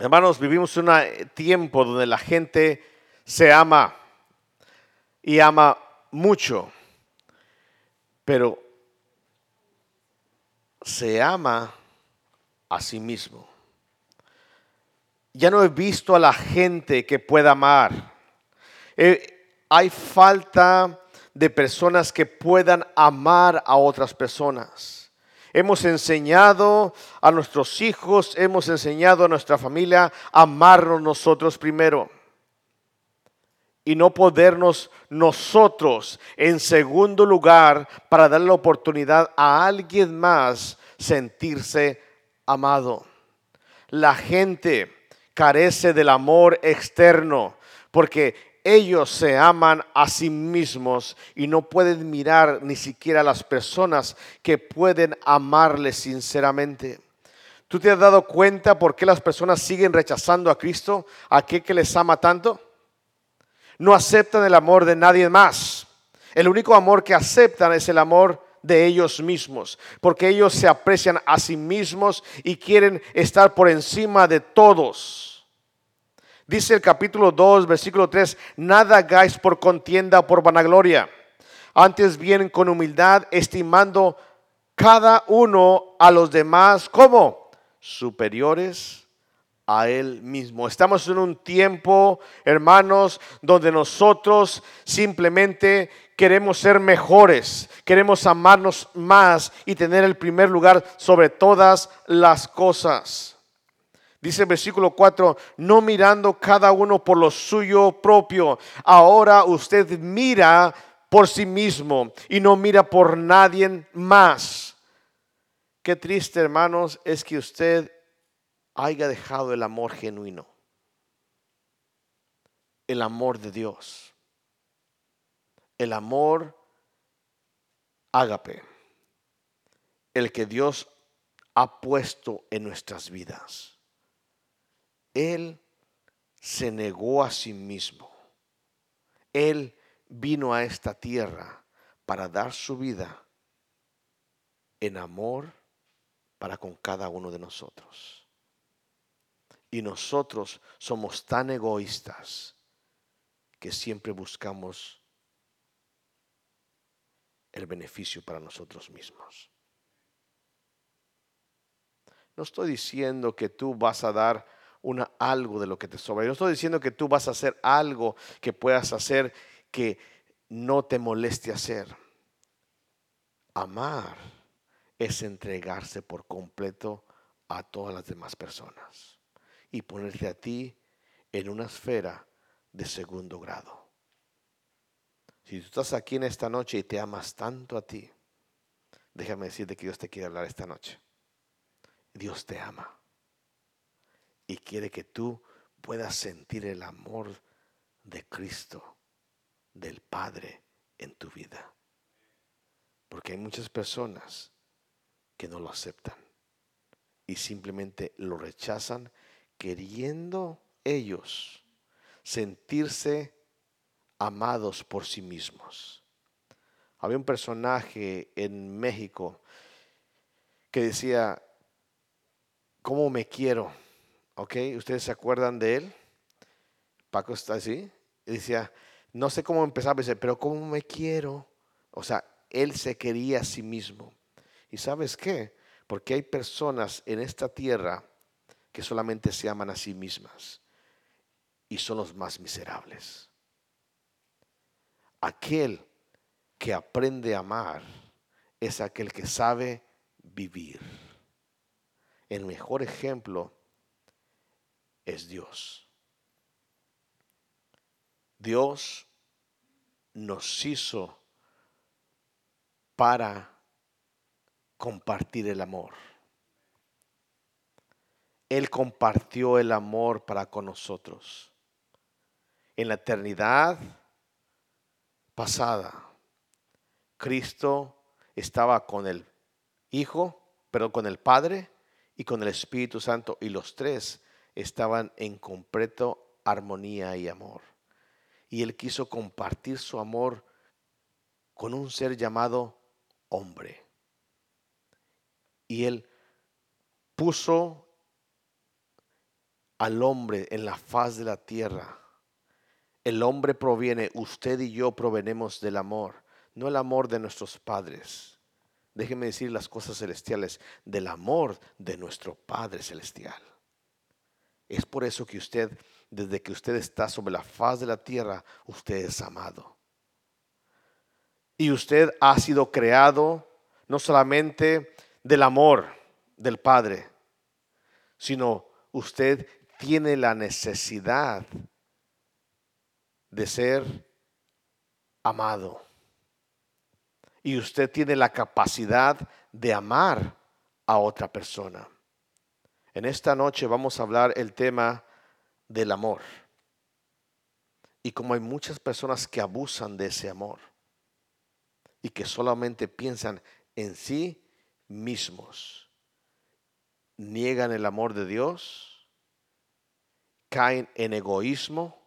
Hermanos, vivimos un tiempo donde la gente se ama y ama mucho, pero se ama a sí mismo. Ya no he visto a la gente que pueda amar. Hay falta de personas que puedan amar a otras personas. Hemos enseñado a nuestros hijos, hemos enseñado a nuestra familia a amarnos nosotros primero. Y no podernos nosotros en segundo lugar para dar la oportunidad a alguien más sentirse amado. La gente carece del amor externo porque ellos se aman a sí mismos y no pueden mirar ni siquiera a las personas que pueden amarles sinceramente. ¿Tú te has dado cuenta por qué las personas siguen rechazando a Cristo, a aquel que les ama tanto? No aceptan el amor de nadie más. El único amor que aceptan es el amor de ellos mismos, porque ellos se aprecian a sí mismos y quieren estar por encima de todos. Dice el capítulo 2, versículo 3, nada hagáis por contienda o por vanagloria, antes bien con humildad, estimando cada uno a los demás como superiores a él mismo. Estamos en un tiempo, hermanos, donde nosotros simplemente queremos ser mejores, queremos amarnos más y tener el primer lugar sobre todas las cosas. Dice el versículo 4, no mirando cada uno por lo suyo propio. Ahora usted mira por sí mismo y no mira por nadie más. Qué triste, hermanos, es que usted haya dejado el amor genuino, el amor de Dios, el amor ágape, el que Dios ha puesto en nuestras vidas. Él se negó a sí mismo. Él vino a esta tierra para dar su vida en amor para con cada uno de nosotros. Y nosotros somos tan egoístas que siempre buscamos el beneficio para nosotros mismos. No estoy diciendo que tú vas a dar algo de lo que te sobra. Yo no estoy diciendo que tú vas a hacer algo que puedas hacer que no te moleste hacer. Amar es entregarse por completo a todas las demás personas y ponerte a ti en una esfera de segundo grado. Si tú estás aquí en esta noche y te amas tanto a ti, déjame decirte que Dios te quiere hablar esta noche. Dios te ama. Y quiere que tú puedas sentir el amor de Cristo, del Padre en tu vida. Porque hay muchas personas que no lo aceptan y simplemente lo rechazan queriendo ellos sentirse amados por sí mismos. Había un personaje en México que decía, ¿cómo me quiero? ¿Ok? ¿Ustedes se acuerdan de él? Paco está así. Y decía, no sé cómo empezaba, dice, pero ¿cómo me quiero? O sea, él se quería a sí mismo. ¿Y sabes qué? Porque hay personas en esta tierra que solamente se aman a sí mismas y son los más miserables. Aquel que aprende a amar es aquel que sabe vivir. El mejor ejemplo es Dios. Dios nos hizo para compartir el amor. Él compartió el amor para con nosotros. En la eternidad pasada, Cristo estaba con el Hijo, pero con el Padre y con el Espíritu Santo, y los tres estaban en completa armonía y amor. Y Él quiso compartir su amor con un ser llamado hombre. Y Él puso al hombre en la faz de la tierra. El hombre proviene, usted y yo provenimos del amor, no el amor de nuestros padres. Déjeme decir las cosas celestiales, del amor de nuestro Padre Celestial. Es por eso que usted, desde que usted está sobre la faz de la tierra, usted es amado. Y usted ha sido creado no solamente del amor del Padre, sino usted tiene la necesidad de ser amado. Y usted tiene la capacidad de amar a otra persona. En esta noche vamos a hablar el tema del amor. Y como hay muchas personas que abusan de ese amor y que solamente piensan en sí mismos, niegan el amor de Dios, caen en egoísmo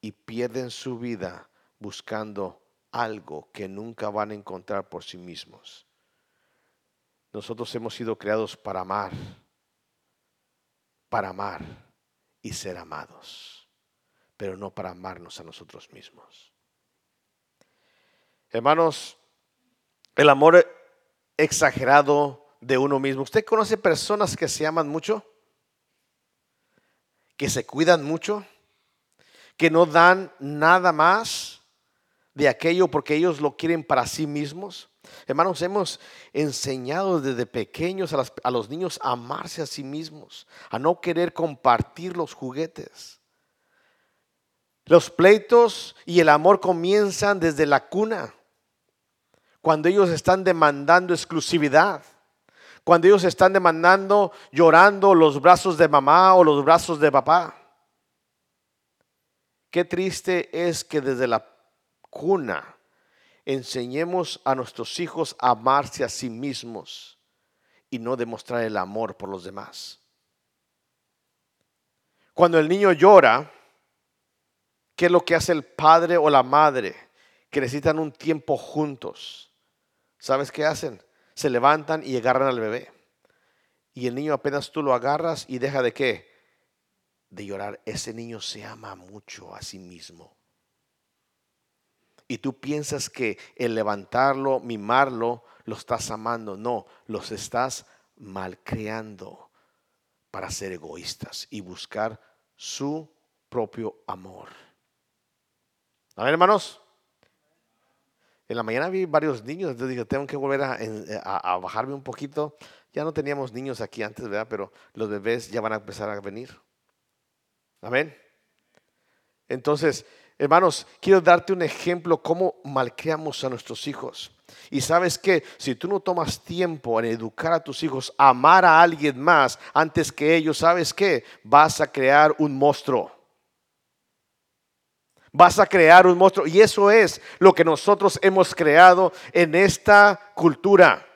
y pierden su vida buscando algo que nunca van a encontrar por sí mismos. Nosotros hemos sido creados para amar y ser amados, pero no para amarnos a nosotros mismos. Hermanos, el amor exagerado de uno mismo. ¿Usted conoce personas que se aman mucho? ¿Que se cuidan mucho? ¿Que no dan nada más de aquello porque ellos lo quieren para sí mismos? Hermanos, hemos enseñado desde pequeños a los niños a amarse a sí mismos, a no querer compartir los juguetes. Los pleitos y el amor comienzan desde la cuna, cuando ellos están demandando exclusividad, cuando ellos están demandando, llorando los brazos de mamá o los brazos de papá. Qué triste es que desde la cuna enseñemos a nuestros hijos a amarse a sí mismos y no demostrar el amor por los demás. Cuando el niño llora, ¿qué es lo que hace el padre o la madre? Que necesitan un tiempo juntos. ¿Sabes qué hacen? Se levantan y agarran al bebé. Y el niño apenas tú lo agarras y deja de ¿qué? De llorar. Ese niño se ama mucho a sí mismo. Y tú piensas que el levantarlo, mimarlo, lo estás amando. No, los estás malcriando para ser egoístas y buscar su propio amor. A ver, hermanos. En la mañana vi varios niños, entonces dije, tengo que volver a bajarme un poquito. Ya no teníamos niños aquí antes, ¿verdad? Pero los bebés ya van a empezar a venir. Amén. Entonces, hermanos, quiero darte un ejemplo cómo malcriamos a nuestros hijos. Y sabes que si tú no tomas tiempo en educar a tus hijos, amar a alguien más antes que ellos, ¿sabes qué? Vas a crear un monstruo. Vas a crear un monstruo. Y eso es lo que nosotros hemos creado en esta cultura.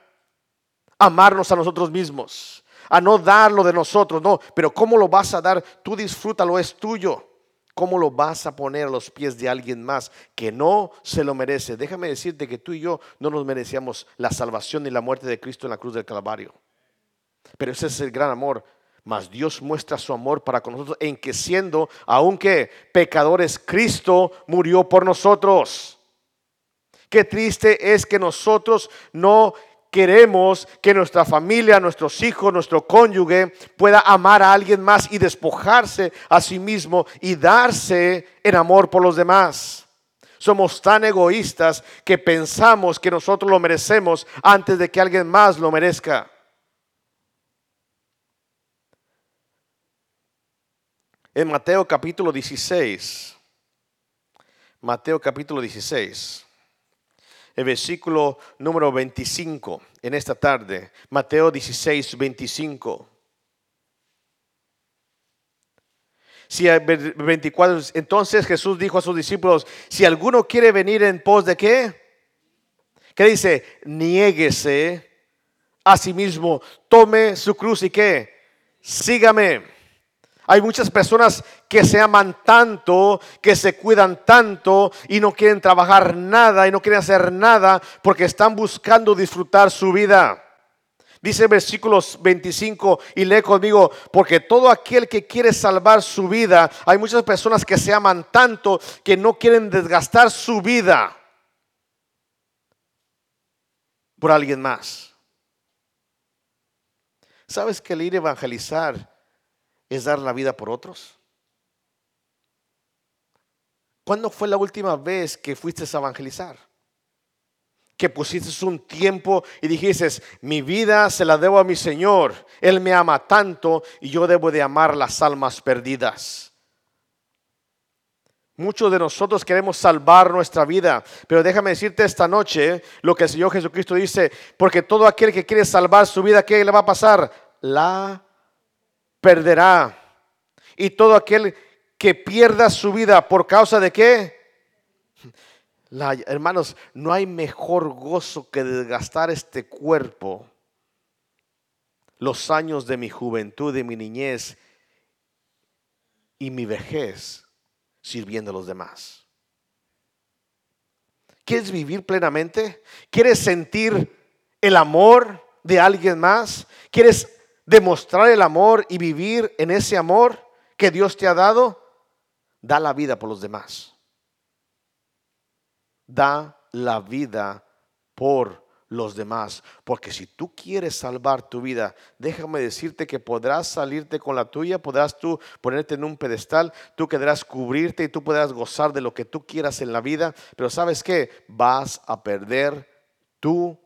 Amarnos a nosotros mismos. A no dar lo de nosotros. No, pero ¿cómo lo vas a dar? Tú disfrútalo, es tuyo. ¿Cómo lo vas a poner a los pies de alguien más que no se lo merece? Déjame decirte que tú y yo no nos merecíamos la salvación ni la muerte de Cristo en la cruz del Calvario. Pero ese es el gran amor. Mas Dios muestra su amor para con nosotros en que siendo, aunque pecadores, Cristo murió por nosotros. Qué triste es que nosotros no queremos que nuestra familia, nuestros hijos, nuestro cónyuge pueda amar a alguien más y despojarse a sí mismo y darse en amor por los demás. Somos tan egoístas que pensamos que nosotros lo merecemos antes de que alguien más lo merezca. En Mateo capítulo 16. El versículo número 25 en esta tarde. Mateo 16, 25. Si 24. Entonces Jesús dijo a sus discípulos: si alguno quiere venir en pos de ¿qué? ¿Qué dice? Niéguese a sí mismo, tome su cruz y ¿qué? Sígame. Hay muchas personas que se aman tanto, que se cuidan tanto y no quieren trabajar nada y no quieren hacer nada porque están buscando disfrutar su vida. Dice versículos 25 y lee conmigo, porque todo aquel que quiere salvar su vida, hay muchas personas que se aman tanto que no quieren desgastar su vida por alguien más. ¿Sabes que el ir a evangelizar es dar la vida por otros? ¿Cuándo fue la última vez que fuiste a evangelizar? Que pusiste un tiempo y dijiste, mi vida se la debo a mi Señor. Él me ama tanto y yo debo de amar las almas perdidas. Muchos de nosotros queremos salvar nuestra vida, pero déjame decirte esta noche lo que el Señor Jesucristo dice, porque todo aquel que quiere salvar su vida, ¿qué le va a pasar? La perderá. Y todo aquel que pierda su vida, ¿por causa de qué? Hermanos, no hay mejor gozo que desgastar este cuerpo, los años de mi juventud, de mi niñez y mi vejez sirviendo a los demás. ¿Quieres vivir plenamente? ¿Quieres sentir el amor de alguien más? ¿Quieres demostrar el amor y vivir en ese amor que Dios te ha dado? Da la vida por los demás. Da la vida por los demás, porque si tú quieres salvar tu vida, déjame decirte que podrás salirte con la tuya, podrás tú ponerte en un pedestal, tú querrás cubrirte y tú podrás gozar de lo que tú quieras en la vida, pero ¿sabes qué? Vas a perder tu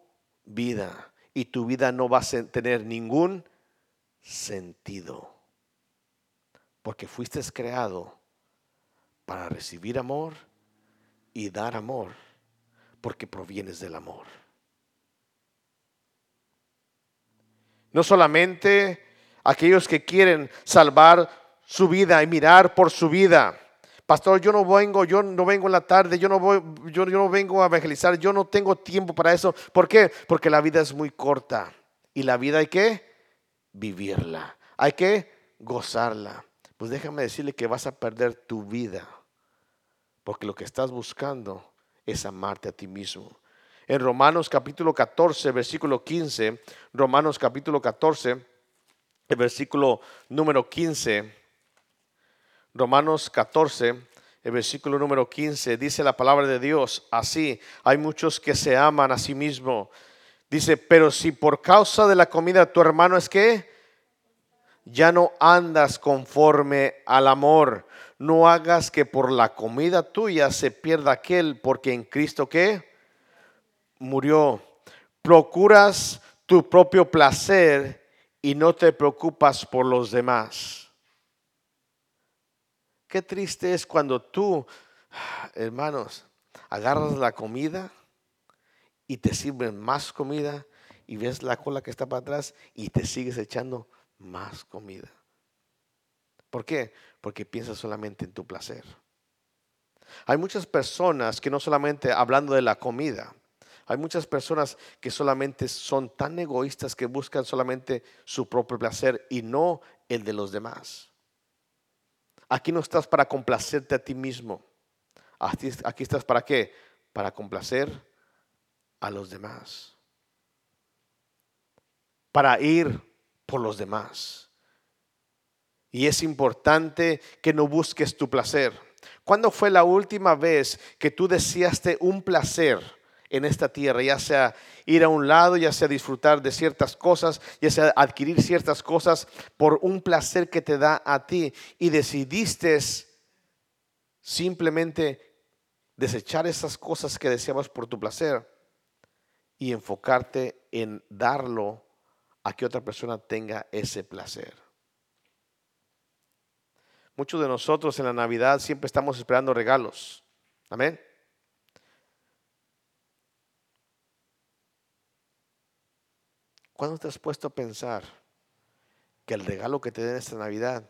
vida y tu vida no va a tener ningún sentido, porque fuiste creado para recibir amor y dar amor, porque provienes del amor. No solamente aquellos que quieren salvar su vida y mirar por su vida. Pastor, yo no vengo en la tarde, yo no vengo a evangelizar, yo no tengo tiempo para eso. ¿Por qué? Porque la vida es muy corta y la vida hay que vivirla, hay que gozarla. Pues déjame decirle que vas a perder tu vida, porque lo que estás buscando es amarte a ti mismo. En Romanos capítulo 14, versículo 15, Romanos capítulo 14, el versículo número 15, Romanos 14, el versículo número 15, dice la palabra de Dios, así, hay muchos que se aman a sí mismo. Dice, pero si por causa de la comida tu hermano es que ya no andas conforme al amor, no hagas que por la comida tuya se pierda aquel porque en Cristo que murió. Procuras tu propio placer y no te preocupas por los demás. Qué triste es cuando tú, hermanos, agarras la comida y te sirven más comida y ves la cola que está para atrás y te sigues echando más comida. ¿Por qué? Porque piensas solamente en tu placer. Hay muchas personas que no solamente hablando de la comida, hay muchas personas que solamente son tan egoístas que buscan solamente su propio placer y no el de los demás. Aquí no estás para complacerte a ti mismo. Aquí estás ¿para qué? Para complacer a los demás. Para ir por los demás. Y es importante que no busques tu placer. ¿Cuándo fue la última vez que tú deseaste un placer en esta tierra? Ya sea ir a un lado, ya sea disfrutar de ciertas cosas, ya sea adquirir ciertas cosas por un placer que te da a ti y decidiste simplemente desechar esas cosas que deseabas por tu placer y enfocarte en darlo a que otra persona tenga ese placer. Muchos de nosotros en la Navidad siempre estamos esperando regalos. Amén. ¿Cuándo te has puesto a pensar que el regalo que te den esta Navidad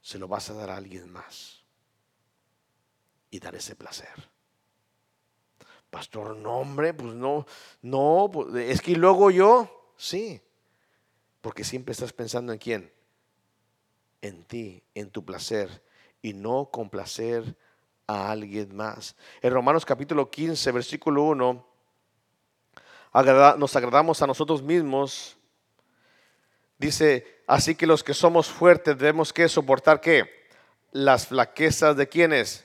se lo vas a dar a alguien más y dar ese placer? Pastor, no hombre, pues no, es que luego yo, sí. Porque siempre estás pensando en quién, en ti, en tu placer y no complacer a alguien más. En Romanos capítulo 15, versículo 1, nos agradamos a nosotros mismos Dice, así que los que somos fuertes debemos que soportar ¿qué? Las flaquezas de quienes.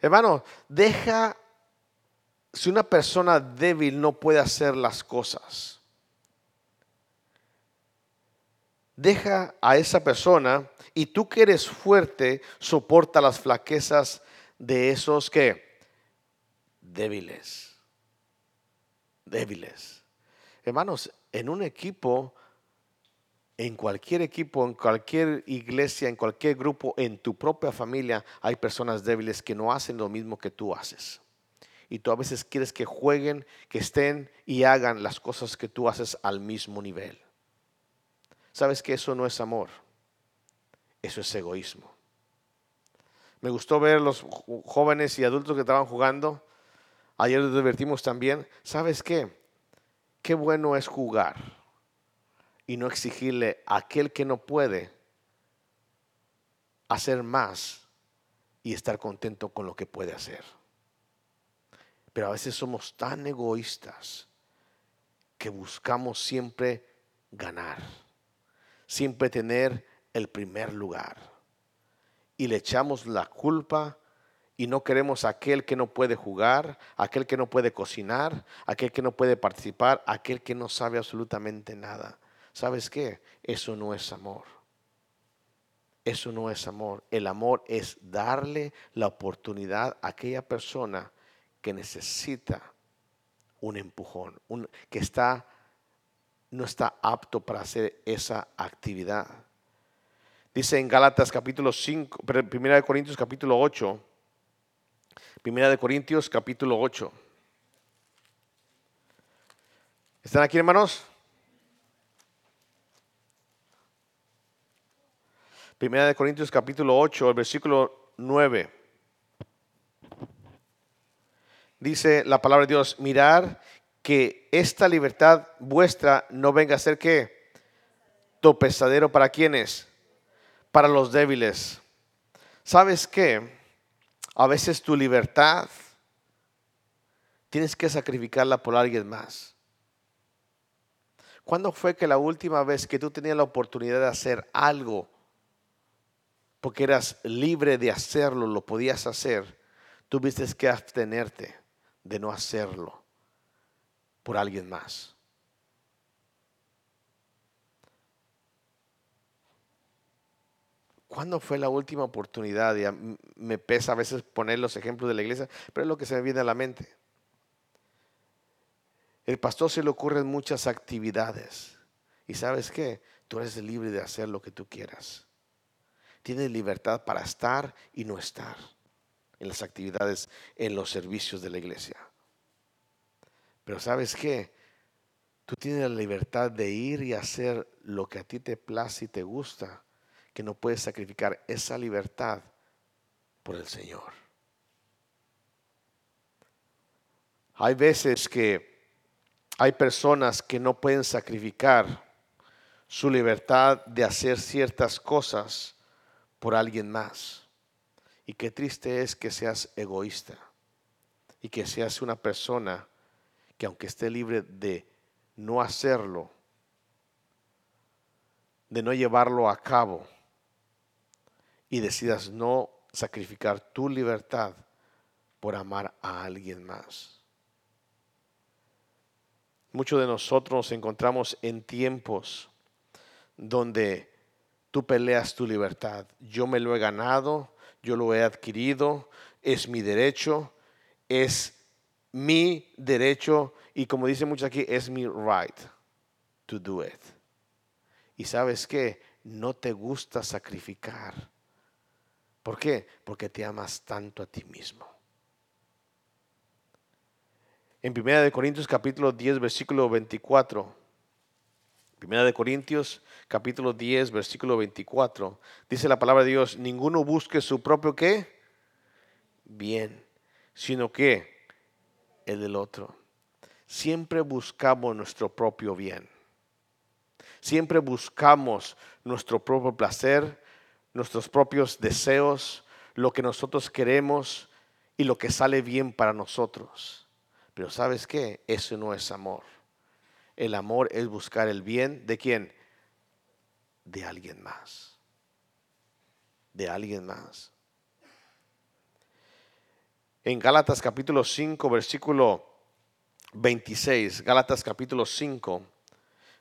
Hermano, deja, si una persona débil no puede hacer las cosas, deja a esa persona y tú que eres fuerte, soporta las flaquezas de esos que débiles. Débiles. Hermanos, en un equipo, en cualquier equipo, en cualquier iglesia, en cualquier grupo, en tu propia familia, hay personas débiles que no hacen lo mismo que tú haces. Y tú a veces quieres que jueguen, que estén y hagan las cosas que tú haces al mismo nivel. Sabes que eso no es amor, eso es egoísmo. Me gustó ver los jóvenes y adultos que estaban jugando. Ayer nos divertimos también. ¿Sabes qué? Qué bueno es jugar y no exigirle a aquel que no puede hacer más y estar contento con lo que puede hacer. Pero a veces somos tan egoístas que buscamos siempre ganar. Siempre tener el primer lugar y le echamos la culpa y no queremos a aquel que no puede jugar, aquel que no puede cocinar, aquel que no puede participar, aquel que no sabe absolutamente nada. ¿Sabes qué? Eso no es amor. Eso no es amor. El amor es darle la oportunidad a aquella persona que necesita un empujón, que está no está apto para hacer esa actividad. Dice en Gálatas capítulo 5, 1 de Corintios capítulo 8, 1 de Corintios capítulo 8. ¿Están aquí, hermanos? 1 de Corintios capítulo 8, el versículo 9. Dice la palabra de Dios, mirar que esta libertad vuestra no venga a ser ¿qué? Tropezadero para quienes, para los débiles. ¿Sabes qué? A veces tu libertad tienes que sacrificarla por alguien más. ¿Cuándo fue que la última vez que tú tenías la oportunidad de hacer algo, porque eras libre de hacerlo, lo podías hacer, tuviste que abstenerte de no hacerlo por alguien más? ¿Cuándo fue la última oportunidad? Y me pesa a veces poner los ejemplos de la iglesia, pero es lo que se me viene a la mente. El pastor se le ocurren muchas actividades. ¿Y sabes qué? Tú eres libre de hacer lo que tú quieras. Tienes libertad para estar y no estar en las actividades, en los servicios de la iglesia. Pero ¿sabes qué? Tú tienes la libertad de ir y hacer lo que a ti te place y te gusta, que no puedes sacrificar esa libertad por el Señor. Hay veces que hay personas que no pueden sacrificar su libertad de hacer ciertas cosas por alguien más. Y qué triste es que seas egoísta y que seas una persona que aunque esté libre de no hacerlo, de no llevarlo a cabo, y decidas no sacrificar tu libertad por amar a alguien más. Muchos de nosotros nos encontramos en tiempos donde tú peleas tu libertad. Yo me lo he ganado, yo lo he adquirido, es mi derecho, es mi derecho, y como dicen muchos aquí, es mi right to do it. Y ¿sabes qué? No te gusta sacrificar. ¿Por qué? Porque te amas tanto a ti mismo. En 1 de Corintios capítulo 10 versículo 24. 1 de Corintios capítulo 10 versículo 24. Dice la palabra de Dios, ninguno busque su propio ¿qué? Bien, sino que el del otro. Siempre buscamos nuestro propio bien. Siempre buscamos nuestro propio placer, nuestros propios deseos, lo que nosotros queremos y lo que sale bien para nosotros. Pero ¿sabes qué? Eso no es amor. El amor es buscar el bien de ¿quién? de alguien más. De alguien más. En Gálatas capítulo 5, versículo 26. Gálatas capítulo 5,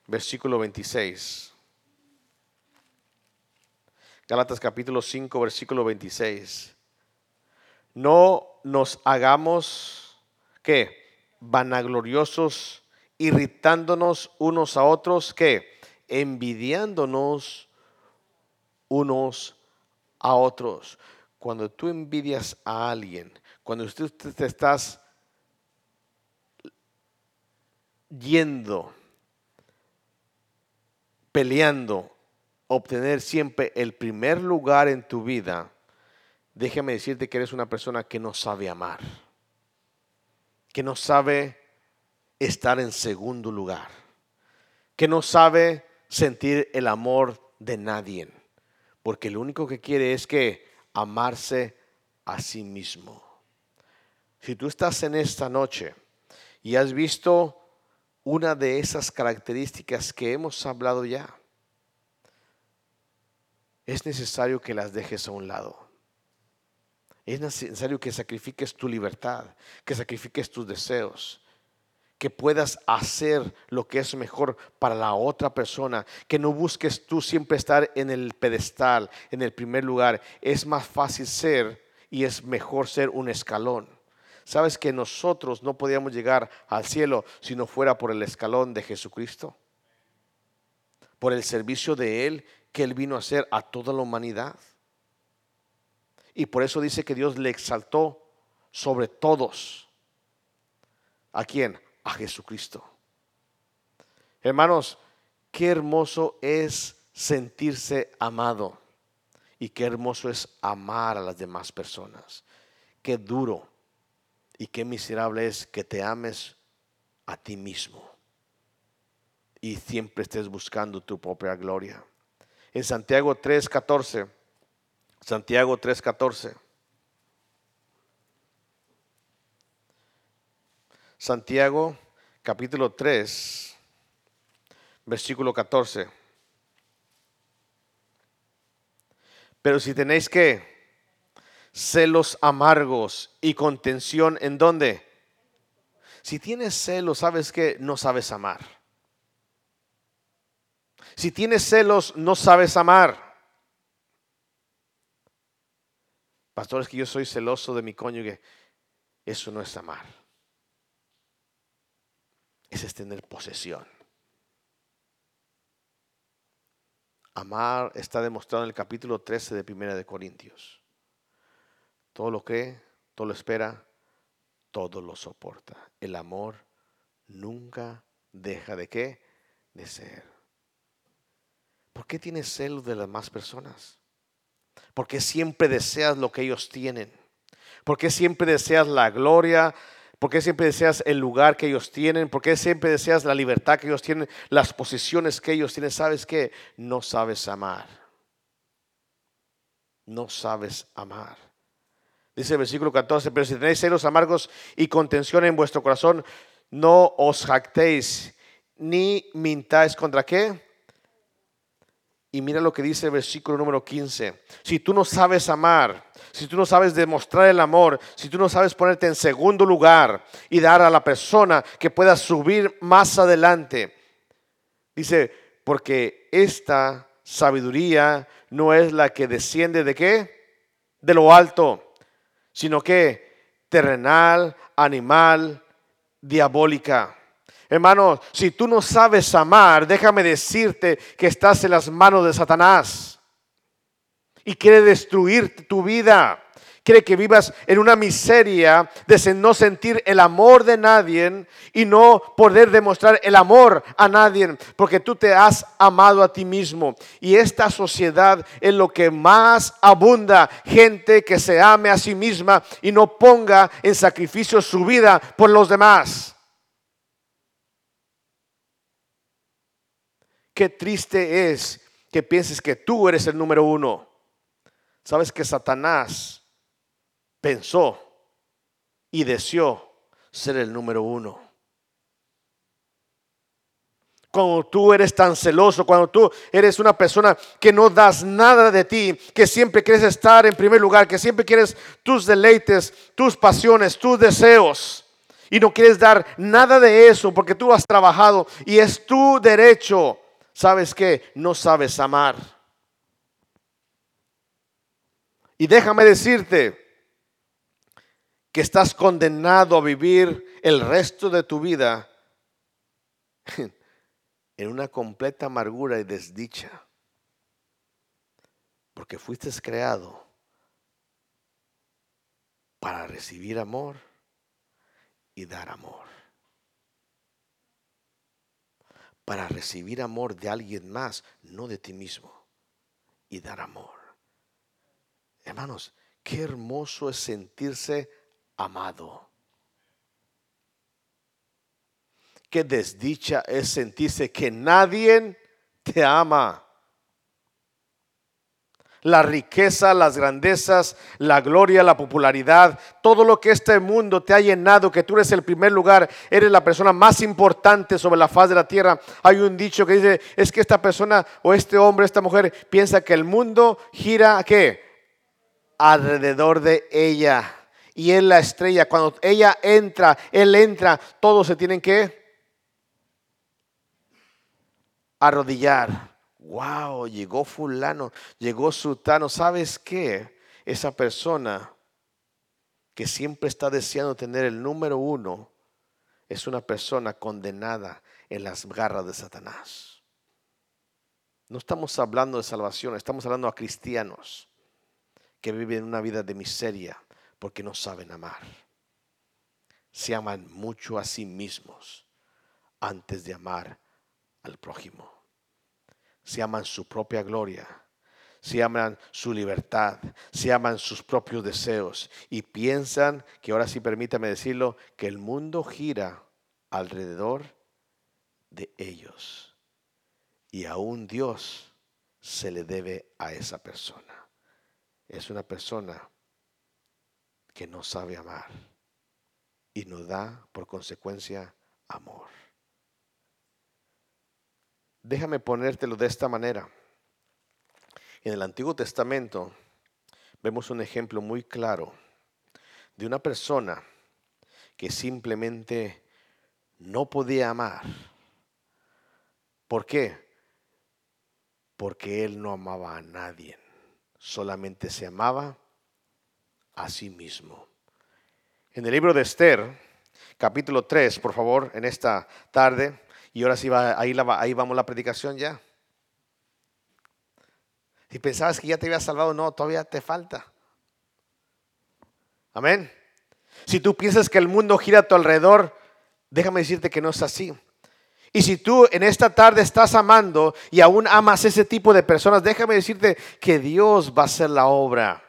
versículo 26. Gálatas capítulo 5, versículo 26. No nos hagamos, ¿qué? Vanagloriosos, irritándonos unos a otros, ¿qué? Envidiándonos unos a otros. Cuando tú envidias a alguien, cuando usted te estás yendo, peleando, obtener siempre el primer lugar en tu vida, déjame decirte que eres una persona que no sabe amar, que no sabe estar en segundo lugar, que no sabe sentir el amor de nadie, porque lo único que quiere es que amarse a sí mismo. Si tú estás en esta noche y has visto una de esas características que hemos hablado ya, es necesario que las dejes a un lado. Es necesario que sacrifiques tu libertad, que sacrifiques tus deseos, que puedas hacer lo que es mejor para la otra persona, que no busques tú siempre estar en el pedestal, en el primer lugar. Es más fácil ser y es mejor ser un escalón. ¿Sabes que nosotros no podíamos llegar al cielo si no fuera por el escalón de Jesucristo? Por el servicio de Él, que Él vino a hacer a toda la humanidad. Y por eso dice que Dios le exaltó sobre todos. ¿A quién? A Jesucristo. Hermanos, qué hermoso es sentirse amado. Y qué hermoso es amar a las demás personas. Qué duro y qué miserable es que te ames a ti mismo y siempre estés buscando tu propia gloria. En Santiago 3:14, Santiago 3:14. Santiago capítulo 3, versículo 14. Pero si tenéis que celos amargos y contención, ¿en dónde? Si tienes celos, sabes que no sabes amar. Si tienes celos, no sabes amar. Pastores, que yo soy celoso de mi cónyuge. Eso no es amar. Ese es tener posesión. Amar está demostrado en el capítulo 13 de Primera de Corintios. Todo lo cree, todo lo espera, todo lo soporta. El amor nunca deja de qué, de ser. ¿Por qué tienes celos de las demás personas? ¿Por qué siempre deseas lo que ellos tienen? ¿Por qué siempre deseas la gloria? ¿Por qué siempre deseas el lugar que ellos tienen? ¿Por qué siempre deseas la libertad que ellos tienen? Las posiciones que ellos tienen. ¿Sabes qué? No sabes amar. No sabes amar. Dice el versículo 14, pero si tenéis celos amargos y contención en vuestro corazón, no os jactéis, ni mintáis contra qué. Y mira lo que dice el versículo número 15. Si tú no sabes amar, si tú no sabes demostrar el amor, si tú no sabes ponerte en segundo lugar y dar a la persona que pueda subir más adelante. Dice, porque esta sabiduría no es la que desciende de qué, de lo alto, sino que terrenal, animal, diabólica. Hermano, si tú no sabes amar, déjame decirte que estás en las manos de Satanás. Y quiere destruir tu vida. Quiere que vivas en una miseria de no sentir el amor de nadie y no poder demostrar el amor a nadie, porque tú te has amado a ti mismo. Y esta sociedad es lo que más abunda, gente que se ame a sí misma y no ponga en sacrificio su vida por los demás. Qué triste es que pienses que tú eres el número uno. Sabes que Satanás pensó y deseó ser el número uno. cuando tú eres tan celoso, cuando tú eres una persona que no das nada de ti, que siempre quieres estar en primer lugar, que siempre quieres tus deleites, tus pasiones, tus deseos, y no quieres dar nada de eso porque tú has trabajado y es tu derecho, ¿sabes qué? No sabes amar. Y déjame decirte que estás condenado a vivir el resto de tu vida en una completa amargura y desdicha, porque fuiste creado para recibir amor y dar amor, para recibir amor de alguien más, no de ti mismo, y dar amor. Hermanos, qué hermoso es sentirse amado. Qué desdicha es sentirse que nadie te ama. La riqueza, las grandezas, la gloria, la popularidad, todo lo que este mundo te ha llenado, que tú eres el primer lugar, eres la persona más importante sobre la faz de la tierra. Hay un dicho que dice, es que esta persona o este hombre, esta mujer piensa que el mundo gira, ¿qué? Alrededor de ella. Y es la estrella. Cuando ella entra, él entra, todos se tienen que arrodillar. Wow, llegó fulano, llegó sutano. ¿Sabes qué? Esa persona que siempre está deseando tener el número uno es una persona condenada en las garras de Satanás. No estamos hablando de salvación, estamos hablando a cristianos que viven una vida de miseria porque no saben amar. Se aman mucho a sí mismos antes de amar al prójimo. Se aman su propia gloria, se aman su libertad, se aman sus propios deseos y piensan que, ahora sí permítame decirlo, que el mundo gira alrededor de ellos y aún Dios se le debe a esa persona. Es una persona que no sabe amar y no da por consecuencia amor. Déjame ponértelo de esta manera. En el Antiguo Testamento vemos un ejemplo muy claro de una persona que simplemente no podía amar. ¿Por qué? Porque él no amaba a nadie, solamente se amaba a sí mismo. En el libro de Esther, capítulo 3, por favor, en esta tarde. Y ahora sí, ahí vamos la predicación ya. Si pensabas que ya te había salvado, no, todavía te falta. Amén. Si tú piensas que el mundo gira a tu alrededor, déjame decirte que no es así. Y si tú en esta tarde estás amando y aún amas ese tipo de personas, déjame decirte que Dios va a hacer la obra.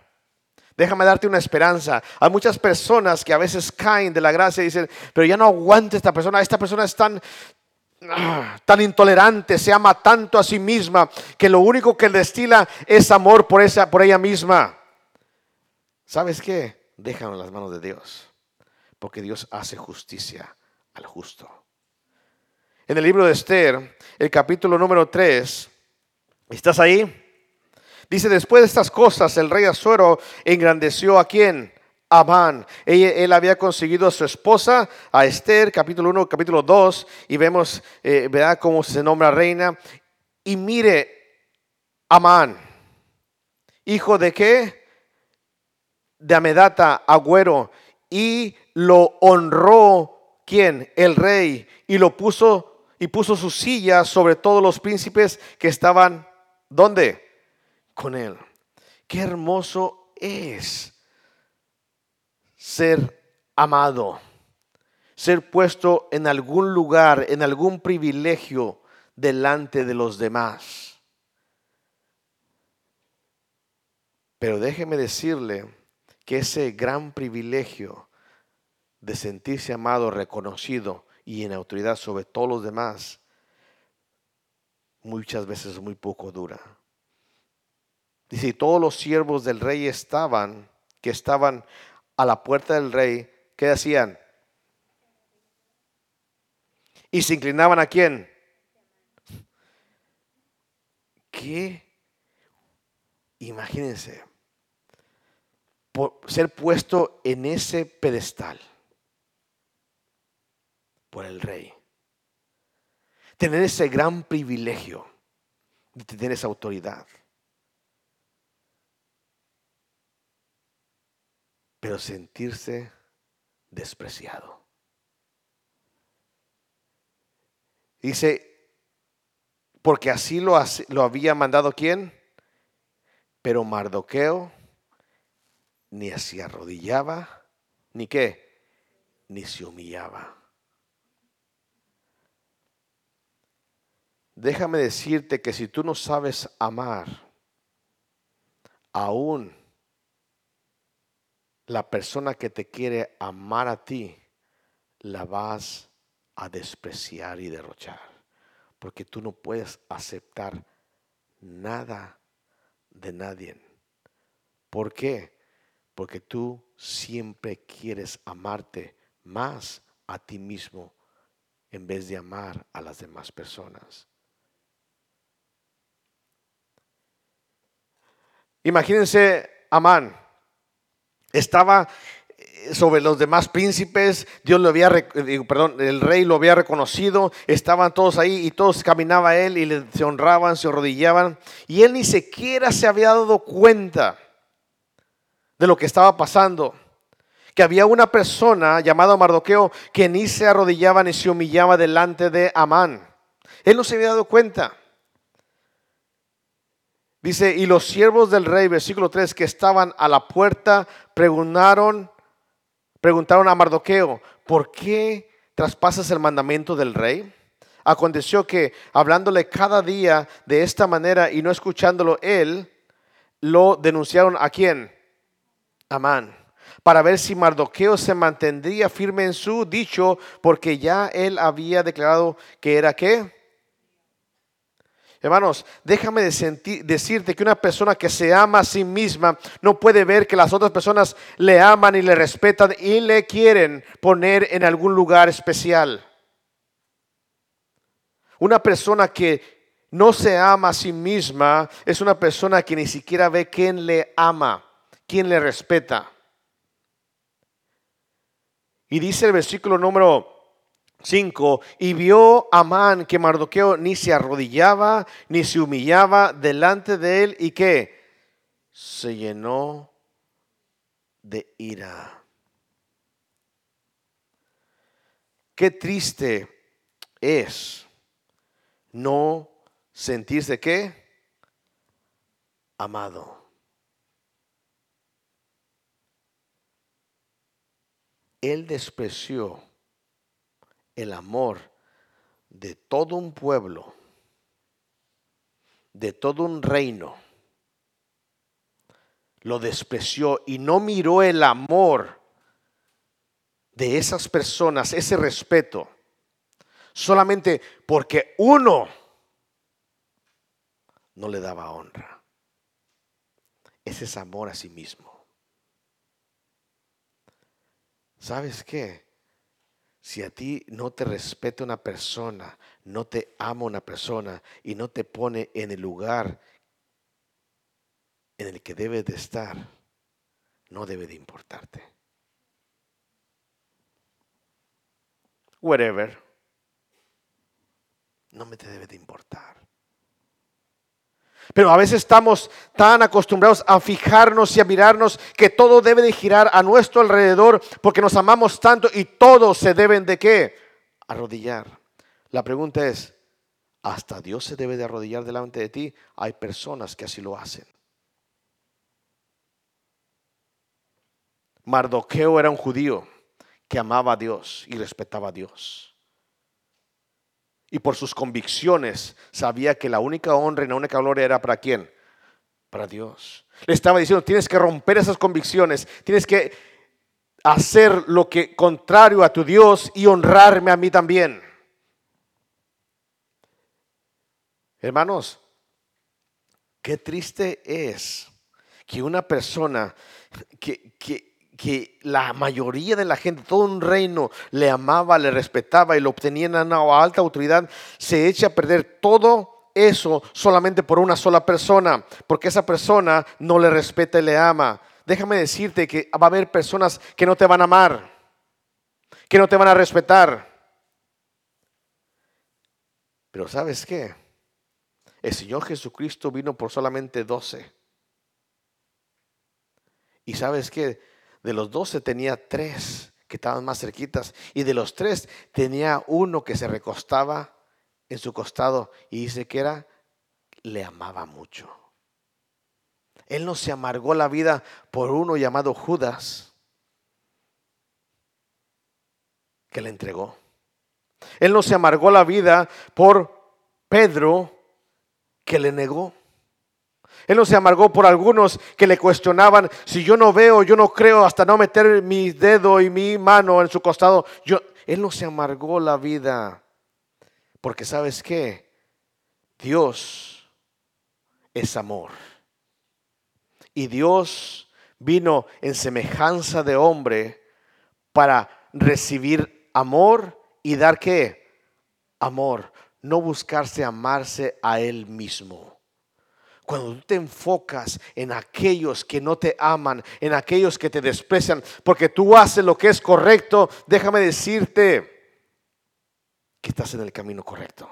Déjame darte una esperanza. Hay muchas personas que a veces caen de la gracia y dicen, pero ya no aguanto esta persona es tan intolerante, se ama tanto a sí misma que lo único que destila es amor por ella misma. ¿Sabes qué? Déjalo en las manos de Dios, porque Dios hace justicia al justo. En el libro de Esther, el capítulo número 3, ¿estás ahí? Dice, después de estas cosas, el rey Asuero engrandeció ¿a quién? Amán. Él había conseguido a su esposa, a Esther, capítulo 1, capítulo 2, y vemos, ¿verdad?, cómo se nombra reina. Y mire, Amán, hijo de ¿qué? De Amedata, agüero, y lo honró, ¿quién? El rey, y lo puso, y puso su silla sobre todos los príncipes que estaban, ¿dónde? Con él. Qué hermoso es ser amado, ser puesto en algún lugar, en algún privilegio delante de los demás. Pero déjeme decirle que ese gran privilegio de sentirse amado, reconocido y en autoridad sobre todos los demás, muchas veces muy poco dura. Dice, y todos los siervos del rey que estaban a la puerta del rey, ¿qué hacían? Y se inclinaban ¿a quién? ¿Qué? Imagínense, por ser puesto en ese pedestal por el rey. Tener ese gran privilegio de tener esa autoridad. Pero sentirse despreciado. Dice, porque así lo había mandado ¿quién? Pero Mardoqueo ni se arrodillaba, ni qué, ni se humillaba. Déjame decirte que si tú no sabes amar, aún la persona que te quiere amar a ti, la vas a despreciar y derrochar. Porque tú no puedes aceptar nada de nadie. ¿Por qué? Porque tú siempre quieres amarte más a ti mismo en vez de amar a las demás personas. Imagínense Amán, estaba sobre los demás príncipes, el rey lo había reconocido, estaban todos ahí y todos caminaba él y se honraban, se arrodillaban y él ni siquiera se había dado cuenta de lo que estaba pasando, que había una persona llamada Mardoqueo que ni se arrodillaba ni se humillaba delante de Amán. Él no se había dado cuenta. Dice, y los siervos del rey, versículo 3, que estaban a la puerta, preguntaron a Mardoqueo, ¿por qué traspasas el mandamiento del rey? Aconteció que, hablándole cada día de esta manera y no escuchándolo él, lo denunciaron ¿a quién? Amán, para ver si Mardoqueo se mantendría firme en su dicho, porque ya él había declarado que era ¿qué? Hermanos, déjame decirte que una persona que se ama a sí misma no puede ver que las otras personas le aman y le respetan y le quieren poner en algún lugar especial. Una persona que no se ama a sí misma es una persona que ni siquiera ve quién le ama, quién le respeta. Y dice el versículo número 5, y vio Amán que Mardoqueo ni se arrodillaba ni se humillaba delante de él, y que se llenó de ira. Qué triste es no sentirse ¿qué? Amado. Él despreció el amor de todo un pueblo, de todo un reino, lo despreció y no miró el amor de esas personas, ese respeto, solamente porque uno no le daba honra. Ese es amor a sí mismo. ¿Sabes qué? Si a ti no te respeta una persona, no te ama una persona y no te pone en el lugar en el que debes de estar, no debe de importarte. Whatever. No me te debe de importar. Pero a veces estamos tan acostumbrados a fijarnos y a mirarnos que todo debe de girar a nuestro alrededor porque nos amamos tanto y todos se deben de ¿qué? Arrodillar. La pregunta es, ¿hasta Dios se debe de arrodillar delante de ti? Hay personas que así lo hacen. Mardoqueo era un judío que amaba a Dios y respetaba a Dios. Y por sus convicciones sabía que la única honra y la única gloria era ¿para quién? Para Dios. Le estaba diciendo, tienes que romper esas convicciones, tienes que hacer lo que contrario a tu Dios y honrarme a mí también. Hermanos, qué triste es que una persona que la mayoría de la gente, todo un reino le amaba, le respetaba y lo obtenían a una alta autoridad, se echa a perder todo eso solamente por una sola persona, porque esa persona no le respeta y le ama. Déjame decirte que va a haber personas que no te van a amar, que no te van a respetar. Pero ¿sabes qué? El Señor Jesucristo vino por solamente 12. Y ¿sabes qué? De los 12 tenía 3 que estaban más cerquitas. Y de los 3 tenía uno que se recostaba en su costado. Y dice que le amaba mucho. Él no se amargó la vida por uno llamado Judas, que le entregó. Él no se amargó la vida por Pedro, que le negó. Él no se amargó por algunos que le cuestionaban: si yo no veo, yo no creo, hasta no meter mi dedo y mi mano en su costado. Él no se amargó la vida, porque ¿sabes qué? Dios es amor. Y Dios vino en semejanza de hombre para recibir amor y dar ¿qué? Amor. No buscarse amarse a él mismo. Cuando tú te enfocas en aquellos que no te aman, en aquellos que te desprecian, porque tú haces lo que es correcto, déjame decirte que estás en el camino correcto.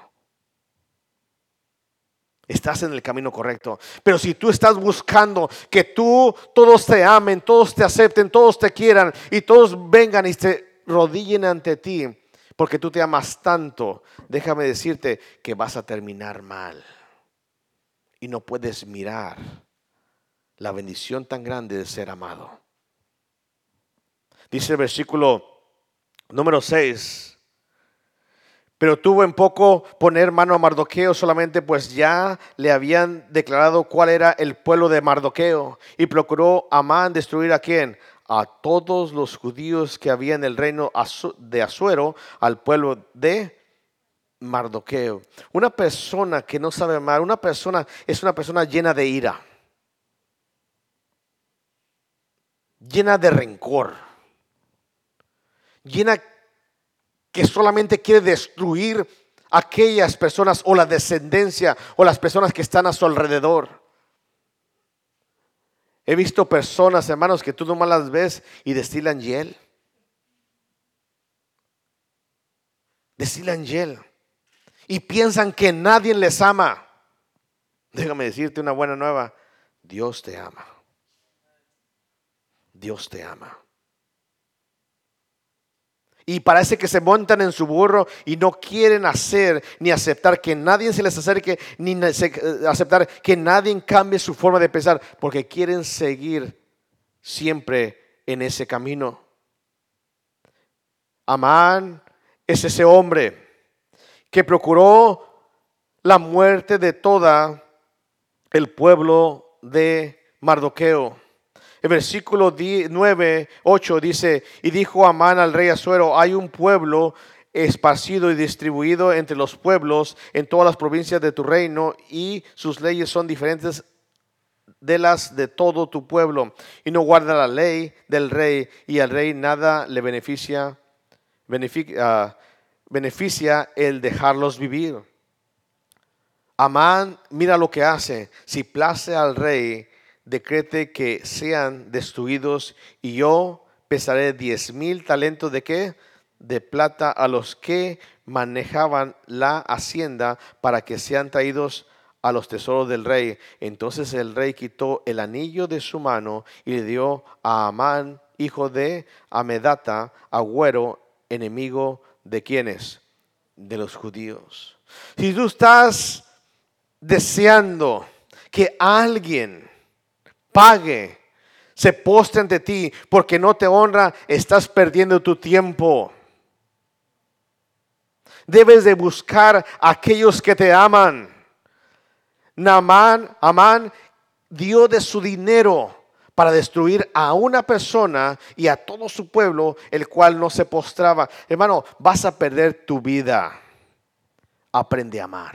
Estás en el camino correcto. Pero si tú estás buscando que todos te amen, todos te acepten, todos te quieran y todos vengan y se rodillen ante ti, porque tú te amas tanto, déjame decirte que vas a terminar mal. Y no puedes mirar la bendición tan grande de ser amado. Dice el versículo número 6. Pero tuvo en poco poner mano a Mardoqueo solamente, pues ya le habían declarado cuál era el pueblo de Mardoqueo. Y procuró Amán destruir ¿a quién? A todos los judíos que había en el reino de Asuero, al pueblo de Mardoqueo. Una persona que no sabe amar, es una persona llena de ira, llena de rencor, llena que solamente quiere destruir a aquellas personas o la descendencia o las personas que están a su alrededor. He visto personas, hermanos, que tú nomás las ves y destilan hiel. Destilan hiel. Y piensan que nadie les ama. Déjame decirte una buena nueva. Dios te ama. Dios te ama. Y parece que se montan en su burro y no quieren hacer ni aceptar que nadie se les acerque, ni aceptar que nadie cambie su forma de pensar, porque quieren seguir siempre en ese camino. Amán es ese hombre que procuró la muerte de todo el pueblo de Mardoqueo. El versículo 9:8 dice: y dijo Amán al rey Asuero: hay un pueblo esparcido y distribuido entre los pueblos en todas las provincias de tu reino, y sus leyes son diferentes de las de todo tu pueblo, y no guarda la ley del rey, y al rey nada le beneficia el dejarlos vivir. Amán, mira lo que hace: si place al rey, decrete que sean destruidos, y yo pesaré 10,000 talentos de ¿qué? De plata a los que manejaban la hacienda, para que sean traídos a los tesoros del rey. Entonces el rey quitó el anillo de su mano y le dio a Amán, hijo de Amedata, agüero, enemigo de ¿quiénes? De los judíos. Si tú estás deseando que alguien pague, se postre ante ti porque no te honra, estás perdiendo tu tiempo. Debes de buscar a aquellos que te aman. Amán dio de su dinero para destruir a una persona y a todo su pueblo, el cual no se postraba. Hermano, vas a perder tu vida. Aprende a amar.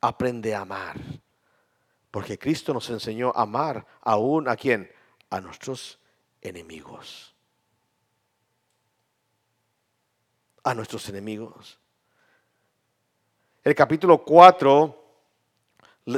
Aprende a amar. Porque Cristo nos enseñó a amar aún a quién, a nuestros enemigos. A nuestros enemigos. El capítulo 4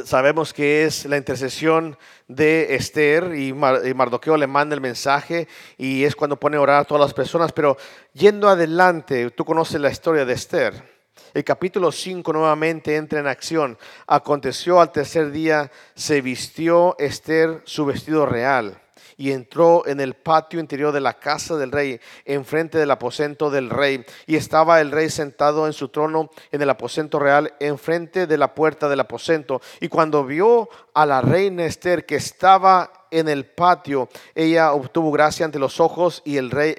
sabemos que es la intercesión de Esther y Mardoqueo le manda el mensaje y es cuando pone a orar a todas las personas. Pero yendo adelante, tú conoces la historia de Esther. El capítulo 5 nuevamente entra en acción. Aconteció al tercer día, se vistió Esther su vestido real y entró en el patio interior de la casa del rey, enfrente del aposento del rey. Y estaba el rey sentado en su trono en el aposento real, enfrente de la puerta del aposento. Y cuando vio a la reina Esther que estaba en el patio, ella obtuvo gracia ante los ojos y el rey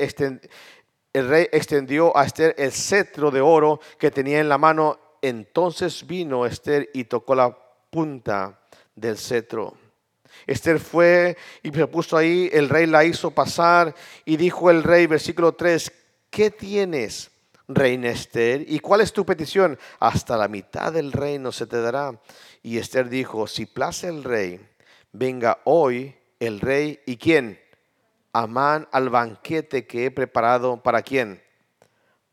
extendió a Esther el cetro de oro que tenía en la mano. Entonces vino Esther y tocó la punta del cetro. Esther fue y se puso ahí, el rey la hizo pasar y dijo el rey, versículo 3, ¿qué tienes, reina Esther? ¿Y cuál es tu petición? Hasta la mitad del reino se te dará. Y Esther dijo, si place al rey, venga hoy el rey y ¿quién? Amán al banquete que he preparado. ¿Para quién?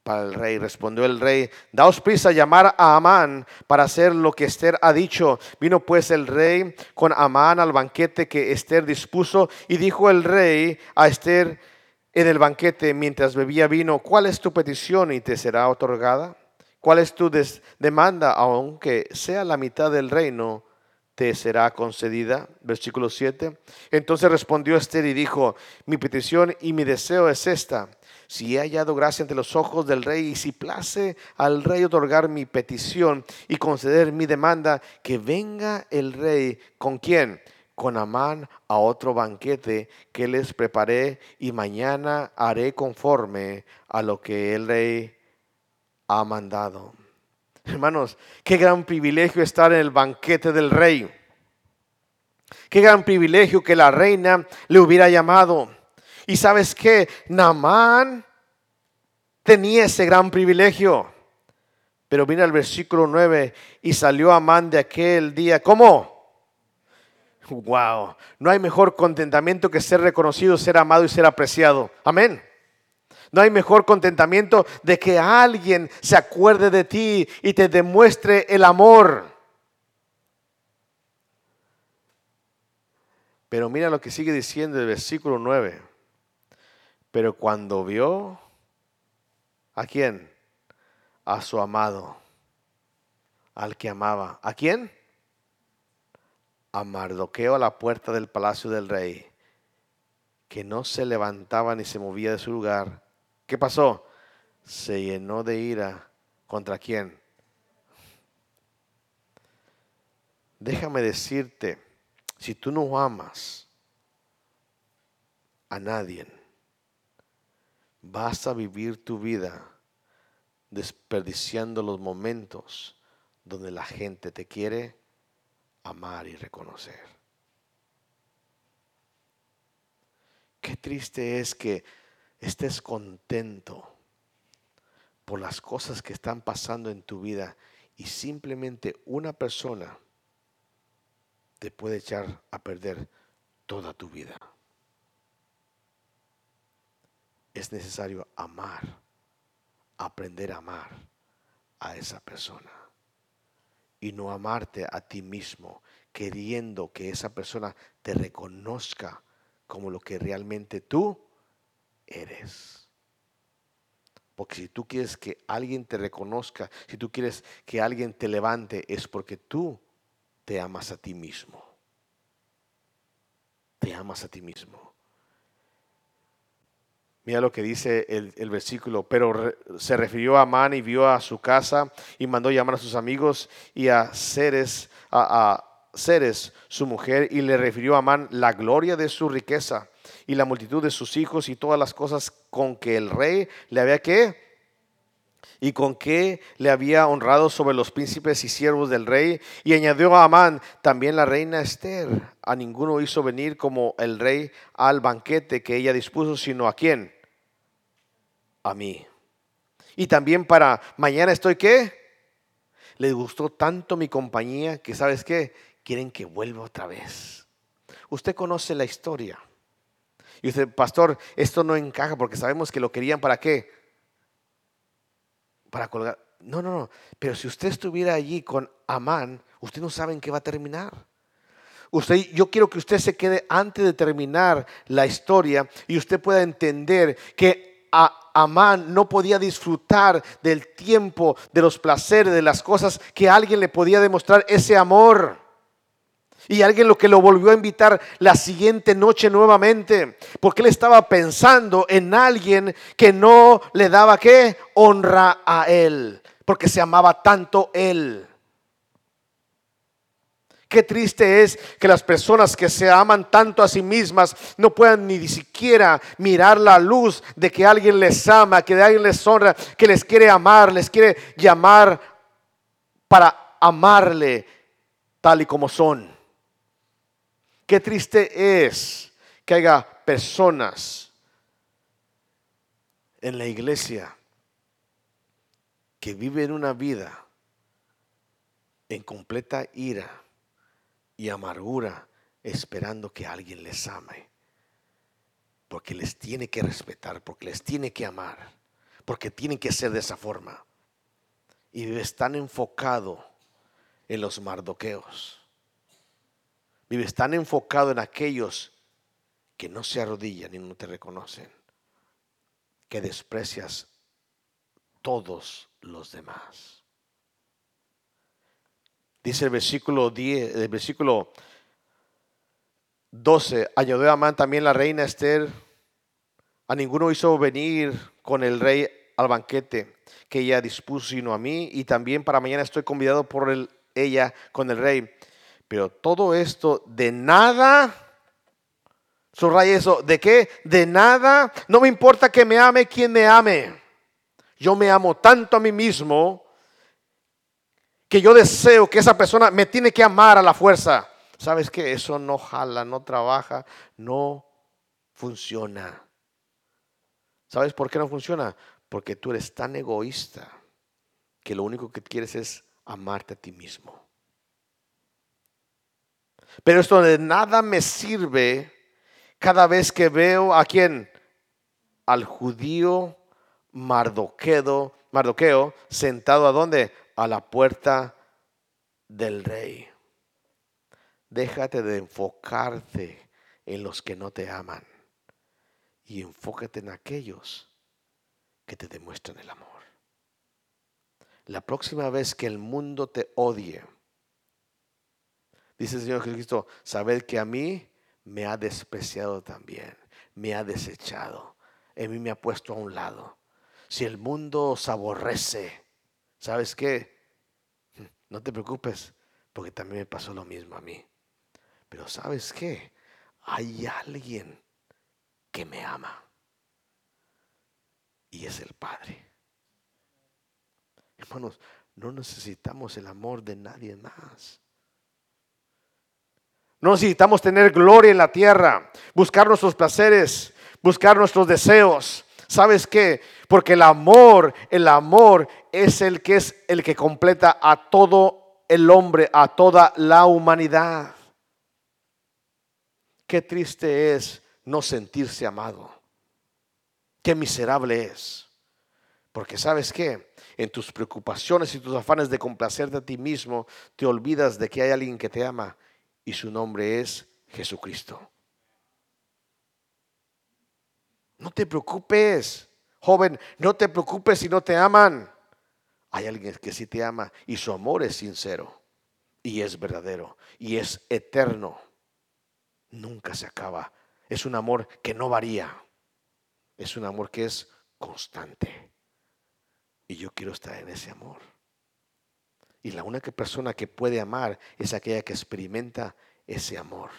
Para el rey. Respondió el rey, daos prisa a llamar a Amán para hacer lo que Esther ha dicho. Vino pues el rey con Amán al banquete que Esther dispuso y dijo el rey a Esther en el banquete mientras bebía vino, ¿cuál es tu petición y te será otorgada? ¿Cuál es tu demanda? Aunque sea la mitad del reino, te será concedida. Versículo 7. Entonces respondió Esther y dijo, mi petición y mi deseo es esta. Si he hallado gracia ante los ojos del rey y si place al rey otorgar mi petición y conceder mi demanda, que venga el rey. ¿Con quién? Con Amán a otro banquete que les preparé y mañana haré conforme a lo que el rey ha mandado. Hermanos, qué gran privilegio estar en el banquete del rey. Qué gran privilegio que la reina le hubiera llamado. Y ¿sabes qué? Naamán tenía ese gran privilegio. Pero mira el versículo 9. Y salió Amán de aquel día. ¿Cómo? Wow. No hay mejor contentamiento que ser reconocido, ser amado y ser apreciado. Amén. No hay mejor contentamiento de que alguien se acuerde de ti y te demuestre el amor. Pero mira lo que sigue diciendo el versículo 9. Pero cuando vio, ¿a quién? A su amado, al que amaba. ¿A quién? A Mardoqueo a la puerta del palacio del rey, que no se levantaba ni se movía de su lugar. ¿Qué pasó? Se llenó de ira. ¿Contra quién? Déjame decirte, si tú no amas a nadie, vas a vivir tu vida desperdiciando los momentos donde la gente te quiere amar y reconocer. Qué triste es que estés contento por las cosas que están pasando en tu vida y simplemente una persona te puede echar a perder toda tu vida. Es necesario amar, aprender a amar a esa persona y no amarte a ti mismo, queriendo que esa persona te reconozca como lo que realmente tú eres. Porque si tú quieres que alguien te reconozca, si tú quieres que alguien te levante, es porque tú te amas a ti mismo. Te amas a ti mismo. Mira lo que dice el versículo. Pero se refirió a Amán y vio a su casa y mandó llamar a sus amigos y a Ceres, Ceres su mujer, y le refirió a Amán la gloria de su riqueza y la multitud de sus hijos y todas las cosas con que el rey le había ¿qué? Y con que le había honrado sobre los príncipes y siervos del rey. Y añadió a Amán también la reina Esther. A ninguno hizo venir como el rey al banquete que ella dispuso, sino a ¿quién? A mí. Y también para mañana estoy ¿qué? Les gustó tanto mi compañía que ¿sabes qué? Quieren que vuelva otra vez. Usted conoce la historia. Y usted, pastor, esto no encaja porque sabemos que lo querían ¿para qué? Para colgar. No. Pero si usted estuviera allí con Amán, usted no sabe en qué va a terminar. Yo quiero que usted se quede antes de terminar la historia y usted pueda entender que Amán no podía disfrutar del tiempo, de los placeres, de las cosas que alguien le podía demostrar ese amor. Y alguien lo que lo volvió a invitar la siguiente noche nuevamente, porque él estaba pensando en alguien que no le daba ¿qué? Honra a él, porque se amaba tanto él. Qué triste es que las personas que se aman tanto a sí mismas no puedan ni siquiera mirar la luz de que alguien les ama, que alguien les honra, que les quiere amar, les quiere llamar para amarle tal y como son. Qué triste es que haya personas en la iglesia que viven una vida en completa ira y amargura esperando que alguien les ame, porque les tiene que respetar, porque les tiene que amar, porque tienen que ser de esa forma. Y vives tan enfocado en los mardoqueos. Vives tan enfocado en aquellos que no se arrodillan y no te reconocen, que desprecias todos los demás. Dice el versículo 10, el versículo 12, añadió Amán también la reina Ester, a ninguno hizo venir con el rey al banquete que ella dispuso, sino a mí, y también para mañana estoy convidado por ella con el rey. Pero todo esto de nada, subraya eso, ¿de qué? De nada, no me importa que me ame quien me ame. Yo me amo tanto a mí mismo que yo deseo que esa persona me tiene que amar a la fuerza. ¿Sabes qué? Eso no jala, no trabaja, no funciona. ¿Sabes por qué no funciona? Porque tú eres tan egoísta que lo único que quieres es amarte a ti mismo. Pero esto de nada me sirve cada vez que veo a quién, al judío Mardoqueo sentado ¿a dónde? A la puerta del rey. Déjate de enfocarte en los que no te aman y enfócate en aquellos que te demuestran el amor. La próxima vez que el mundo te odie, dice el Señor Jesucristo, sabed que a mí me ha despreciado también, me ha desechado, en mí me ha puesto a un lado. Si el mundo os aborrece, ¿sabes qué? No te preocupes, porque también me pasó lo mismo a mí. Pero ¿sabes qué? Hay alguien que me ama y es el Padre. Hermanos, no necesitamos el amor de nadie más. No necesitamos tener gloria en la tierra, buscar nuestros placeres, buscar nuestros deseos. ¿Sabes qué? Porque el amor es el que completa a todo el hombre, a toda la humanidad. Qué triste es no sentirse amado. Qué miserable es. Porque ¿sabes qué? En tus preocupaciones y tus afanes de complacerte a ti mismo, te olvidas de que hay alguien que te ama. Y su nombre es Jesucristo. No te preocupes, joven, no te preocupes si no te aman. Hay alguien que sí te ama y su amor es sincero y es verdadero y es eterno. Nunca se acaba. Es un amor que no varía. Es un amor que es constante. Y yo quiero estar en ese amor. Y la única persona que puede amar es aquella que experimenta ese amor.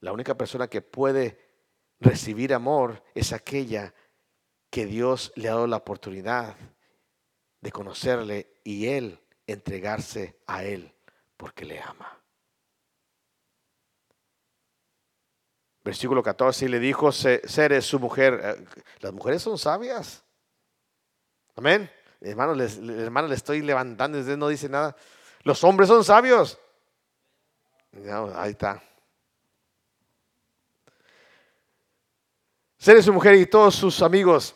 La única persona que puede recibir amor es aquella que Dios le ha dado la oportunidad de conocerle y él entregarse a él porque le ama. Versículo 14, y le dijo Zeres su mujer. Las mujeres son sabias. Amén. Hermanos, le estoy levantando y usted no dice nada. Los hombres son sabios. No, ahí está. Zeres su mujer y todos sus amigos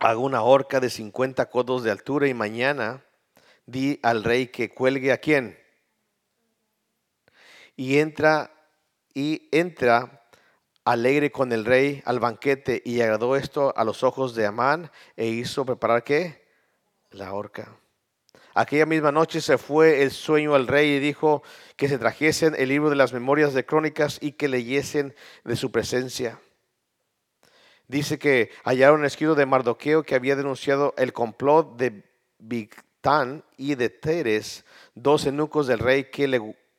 haga una horca de 50 codos de altura y mañana di al rey que cuelgue a quién. Y entra alegre con el rey al banquete, y agradó esto a los ojos de Amán e hizo preparar ¿qué? La horca. Aquella misma noche se fue el sueño al rey y dijo que se trajesen el libro de las memorias de Crónicas y que leyesen de su presencia. Dice que hallaron el escrito de Mardoqueo, que había denunciado el complot de Bigtán y de Teres, dos eunucos del rey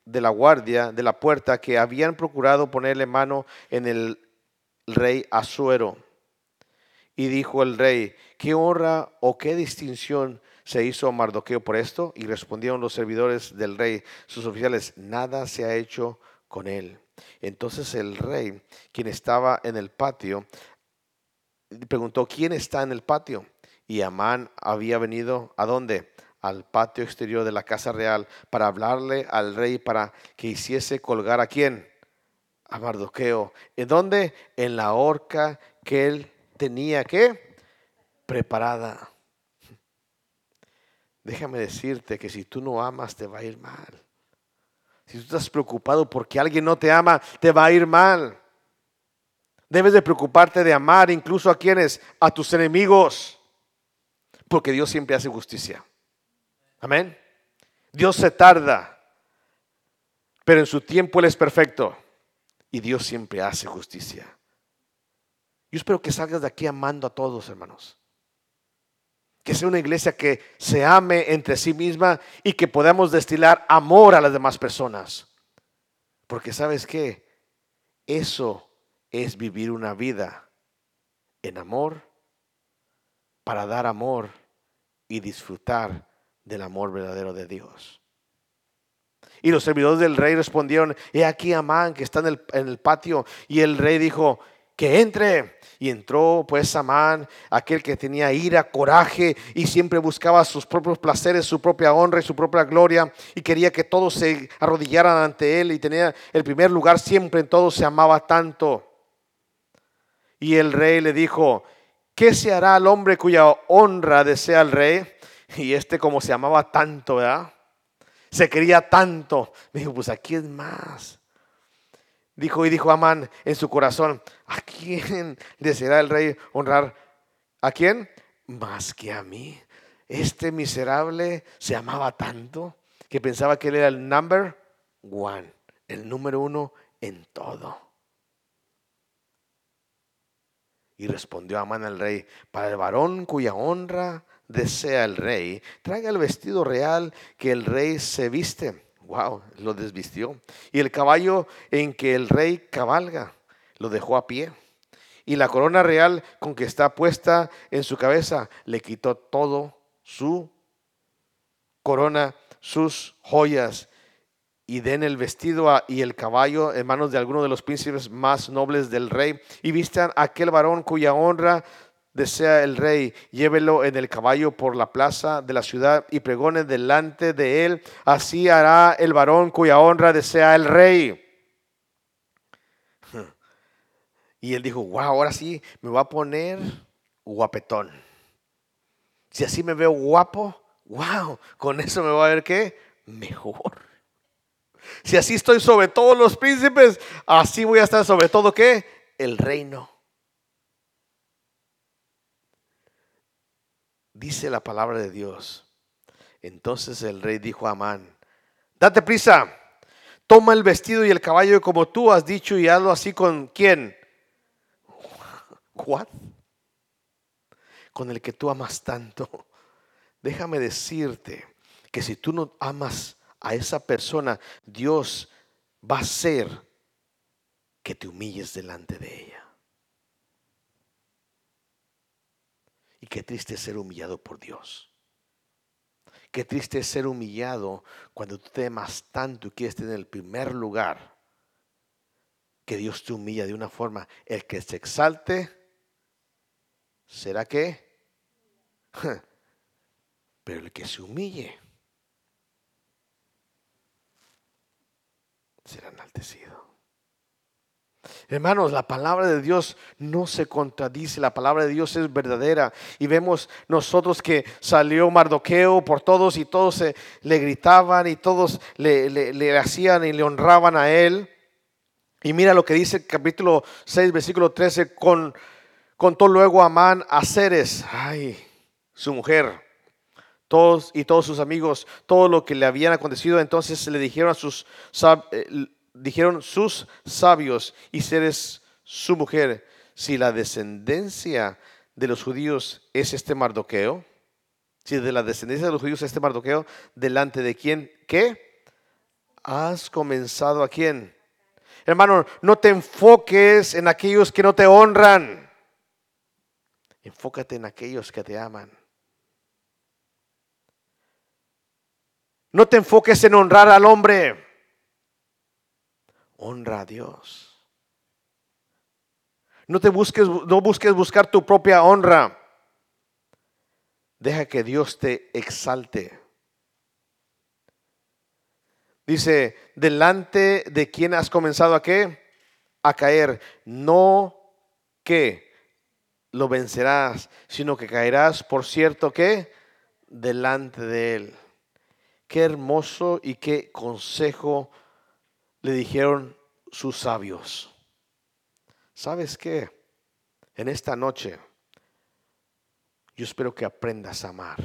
de la guardia de la puerta, que habían procurado ponerle mano en el rey Asuero. Y dijo el rey: ¿qué honra o qué distinción se hizo Mardoqueo por esto? Y respondieron los servidores del rey, sus oficiales: nada se ha hecho con él. Entonces el rey, quien estaba en el patio, preguntó: ¿quién está en el patio? Y Amán había venido, ¿a dónde? Al patio exterior de la casa real, para hablarle al rey para que hiciese colgar ¿a quién? A Mardoqueo. ¿En dónde? En la horca que él tenía ¿qué? Preparada. Déjame decirte que si tú no amas, te va a ir mal. Si tú estás preocupado porque alguien no te ama, te va a ir mal. Debes de preocuparte de amar incluso a quienes, a tus enemigos, porque Dios siempre hace justicia. Amén. Dios se tarda, pero en su tiempo Él es perfecto y Dios siempre hace justicia. Yo espero que salgas de aquí amando a todos, hermanos. Que sea una iglesia que se ame entre sí misma y que podamos destilar amor a las demás personas. Porque ¿sabes qué? Eso es vivir una vida en amor, para dar amor y disfrutar del amor verdadero de Dios. Y los servidores del rey respondieron: he aquí Amán que está en el patio. Y el rey dijo: que entre. Y entró pues Amán, aquel que tenía ira, coraje, y siempre buscaba sus propios placeres, su propia honra y su propia gloria, y quería que todos se arrodillaran ante él, y tenía el primer lugar siempre en todo, se amaba tanto. Y el rey le dijo: ¿qué se hará al hombre cuya honra desea el rey? Y como se amaba tanto, ¿verdad? Se quería tanto. Me dijo: pues ¿a quién más? Dijo Amán en su corazón: ¿a quién deseará el rey honrar? ¿A quién? Más que a mí. Este miserable se amaba tanto que pensaba que él era el number one, el número uno en todo. Y respondió Amán al rey: para el varón cuya honra desea el rey, traiga el vestido real que el rey se viste. Wow, lo desvistió. Y el caballo en que el rey cabalga, lo dejó a pie. Y la corona real con que está puesta en su cabeza, le quitó todo su corona, sus joyas. Y den el vestido y el caballo en manos de alguno de los príncipes más nobles del rey, y vistan a aquel varón cuya honra desea el rey. Llévelo en el caballo por la plaza de la ciudad y pregonen delante de él: así hará el varón cuya honra desea el rey. Y él dijo: wow, ahora sí me voy a poner guapetón. Si así me veo guapo, wow, con eso me va a ver ¿qué? Mejor. Si así estoy sobre todos los príncipes, así voy a estar sobre todo ¿qué? El reino. Dice la palabra de Dios. Entonces el rey dijo a Amán: date prisa, toma el vestido y el caballo como tú has dicho, y hazlo así con ¿quién? ¿What? Con el que tú amas tanto. Déjame decirte que si tú no amas a esa persona, Dios va a hacer que te humilles delante de ella. Y qué triste es ser humillado por Dios. Qué triste es ser humillado cuando tú te amas tanto y quieres tener el primer lugar, que Dios te humilla de una forma. El que se exalte, ¿será qué? Pero el que se humille será enaltecido. Hermanos, la palabra de Dios no se contradice, la palabra de Dios es verdadera. Y vemos nosotros que salió Mardoqueo por todos y todos le gritaban y todos le hacían y le honraban a él. Y mira lo que dice el capítulo 6, versículo 13, contó luego Amán a Zeres, su mujer, todos sus amigos, todo lo que le habían acontecido. Entonces le dijeron sus sabios, y Zeres su mujer: si la descendencia de los judíos es este Mardoqueo, si de la descendencia de los judíos es este Mardoqueo, delante de quién, ¿qué? Has comenzado a quién. Hermano, no te enfoques en aquellos que no te honran. Enfócate en aquellos que te aman. No te enfoques en honrar al hombre. Honra a Dios. No busques buscar tu propia honra. Deja que Dios te exalte. Dice, delante de quien has comenzado a qué? A caer. No que lo vencerás, sino que caerás, por cierto, que delante de él. Qué hermoso y qué consejo le dijeron sus sabios. ¿Sabes qué? En esta noche, yo espero que aprendas a amar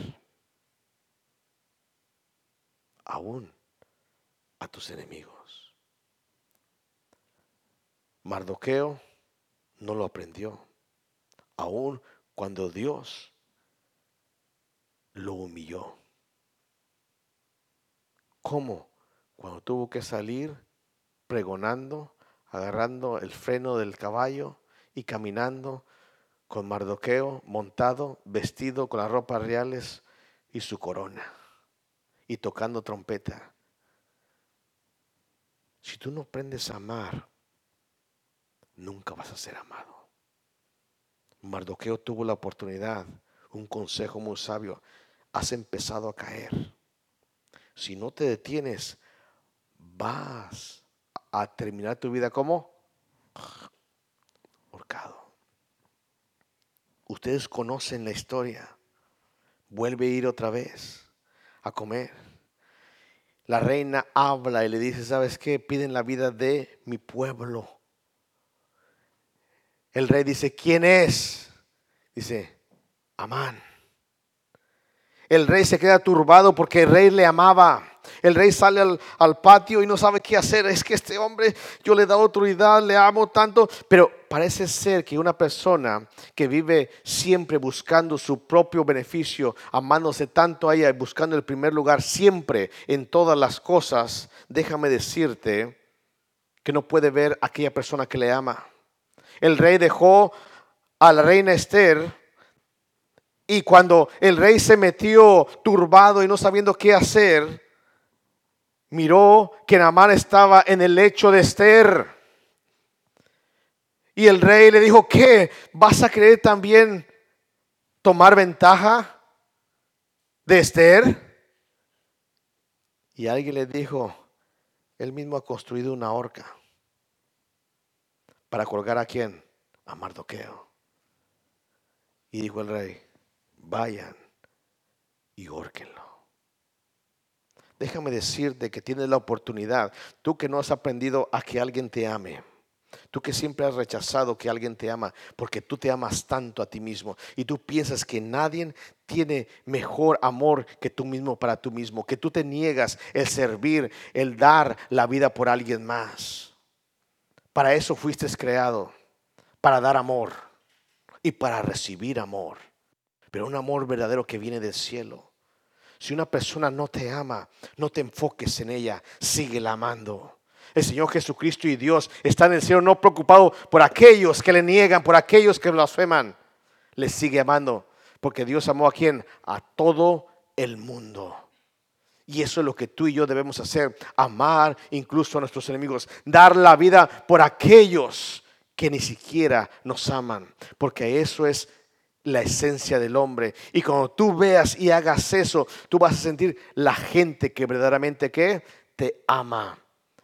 aún a tus enemigos. Mardoqueo no lo aprendió, aún cuando Dios lo humilló. ¿Cómo? Cuando tuvo que salir pregonando, agarrando el freno del caballo y caminando con Mardoqueo montado, vestido con las ropas reales y su corona y tocando trompeta. Si tú no aprendes a amar, nunca vas a ser amado. Mardoqueo tuvo la oportunidad, un consejo muy sabio: has empezado a caer. Si no te detienes, vas a terminar tu vida como ahorcado. Ustedes conocen la historia. Vuelve a ir otra vez a comer. La reina habla y le dice: ¿sabes qué? Piden la vida de mi pueblo. El rey dice: ¿quién es? Dice: Amán. El rey se queda turbado porque el rey le amaba. El rey sale al patio y no sabe qué hacer. Es que este hombre, yo le he dado autoridad, le amo tanto. Pero parece ser que una persona que vive siempre buscando su propio beneficio, amándose tanto a ella y buscando el primer lugar siempre en todas las cosas, déjame decirte que no puede ver a aquella persona que le ama. El rey dejó a la reina Esther. Y cuando el rey se metió turbado y no sabiendo qué hacer, miró que Naamán estaba en el lecho de Esther. Y el rey le dijo: ¿qué? ¿Vas a querer también tomar ventaja de Esther? Y alguien le dijo: él mismo ha construido una horca para colgar a ¿quién? A Mardoqueo. Y dijo el rey: vayan y hórquenlo. Déjame decirte que tienes la oportunidad. Tú que no has aprendido a que alguien te ame, tú que siempre has rechazado que alguien te ama, porque tú te amas tanto a ti mismo y tú piensas que nadie tiene mejor amor que tú mismo para tú mismo, que tú te niegas el servir, el dar la vida por alguien más. Para eso fuiste creado, para dar amor y para recibir amor, pero un amor verdadero que viene del cielo. Si una persona no te ama, no te enfoques en ella, síguela amando. El Señor Jesucristo y Dios está en el cielo, no preocupado por aquellos que le niegan, por aquellos que blasfeman. Le sigue amando, porque Dios amó ¿a quién? A todo el mundo. Y eso es lo que tú y yo debemos hacer: amar incluso a nuestros enemigos, dar la vida por aquellos que ni siquiera nos aman, porque eso es la esencia del hombre. Y cuando tú veas y hagas eso, tú vas a sentir la gente que verdaderamente que te ama.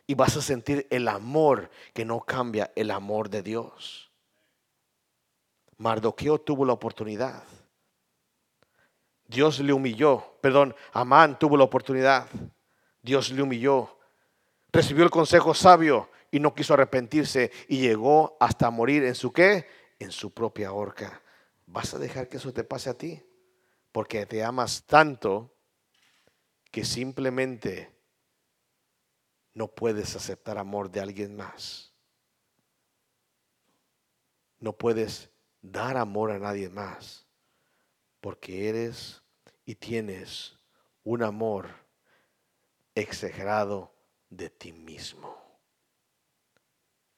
y vas a sentir el amor que no cambia, el amor de Dios. Mardoqueo tuvo la oportunidad. Dios le humilló. Amán tuvo la oportunidad. Dios le humilló. Recibió el consejo sabio y no quiso arrepentirse y llegó hasta morir en su ¿qué? En su propia horca. ¿Vas a dejar que eso te pase a ti? Porque te amas tanto que simplemente no puedes aceptar amor de alguien más. No puedes dar amor a nadie más. Porque eres y tienes un amor exagerado de ti mismo.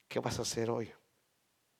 ¿Qué vas a hacer hoy?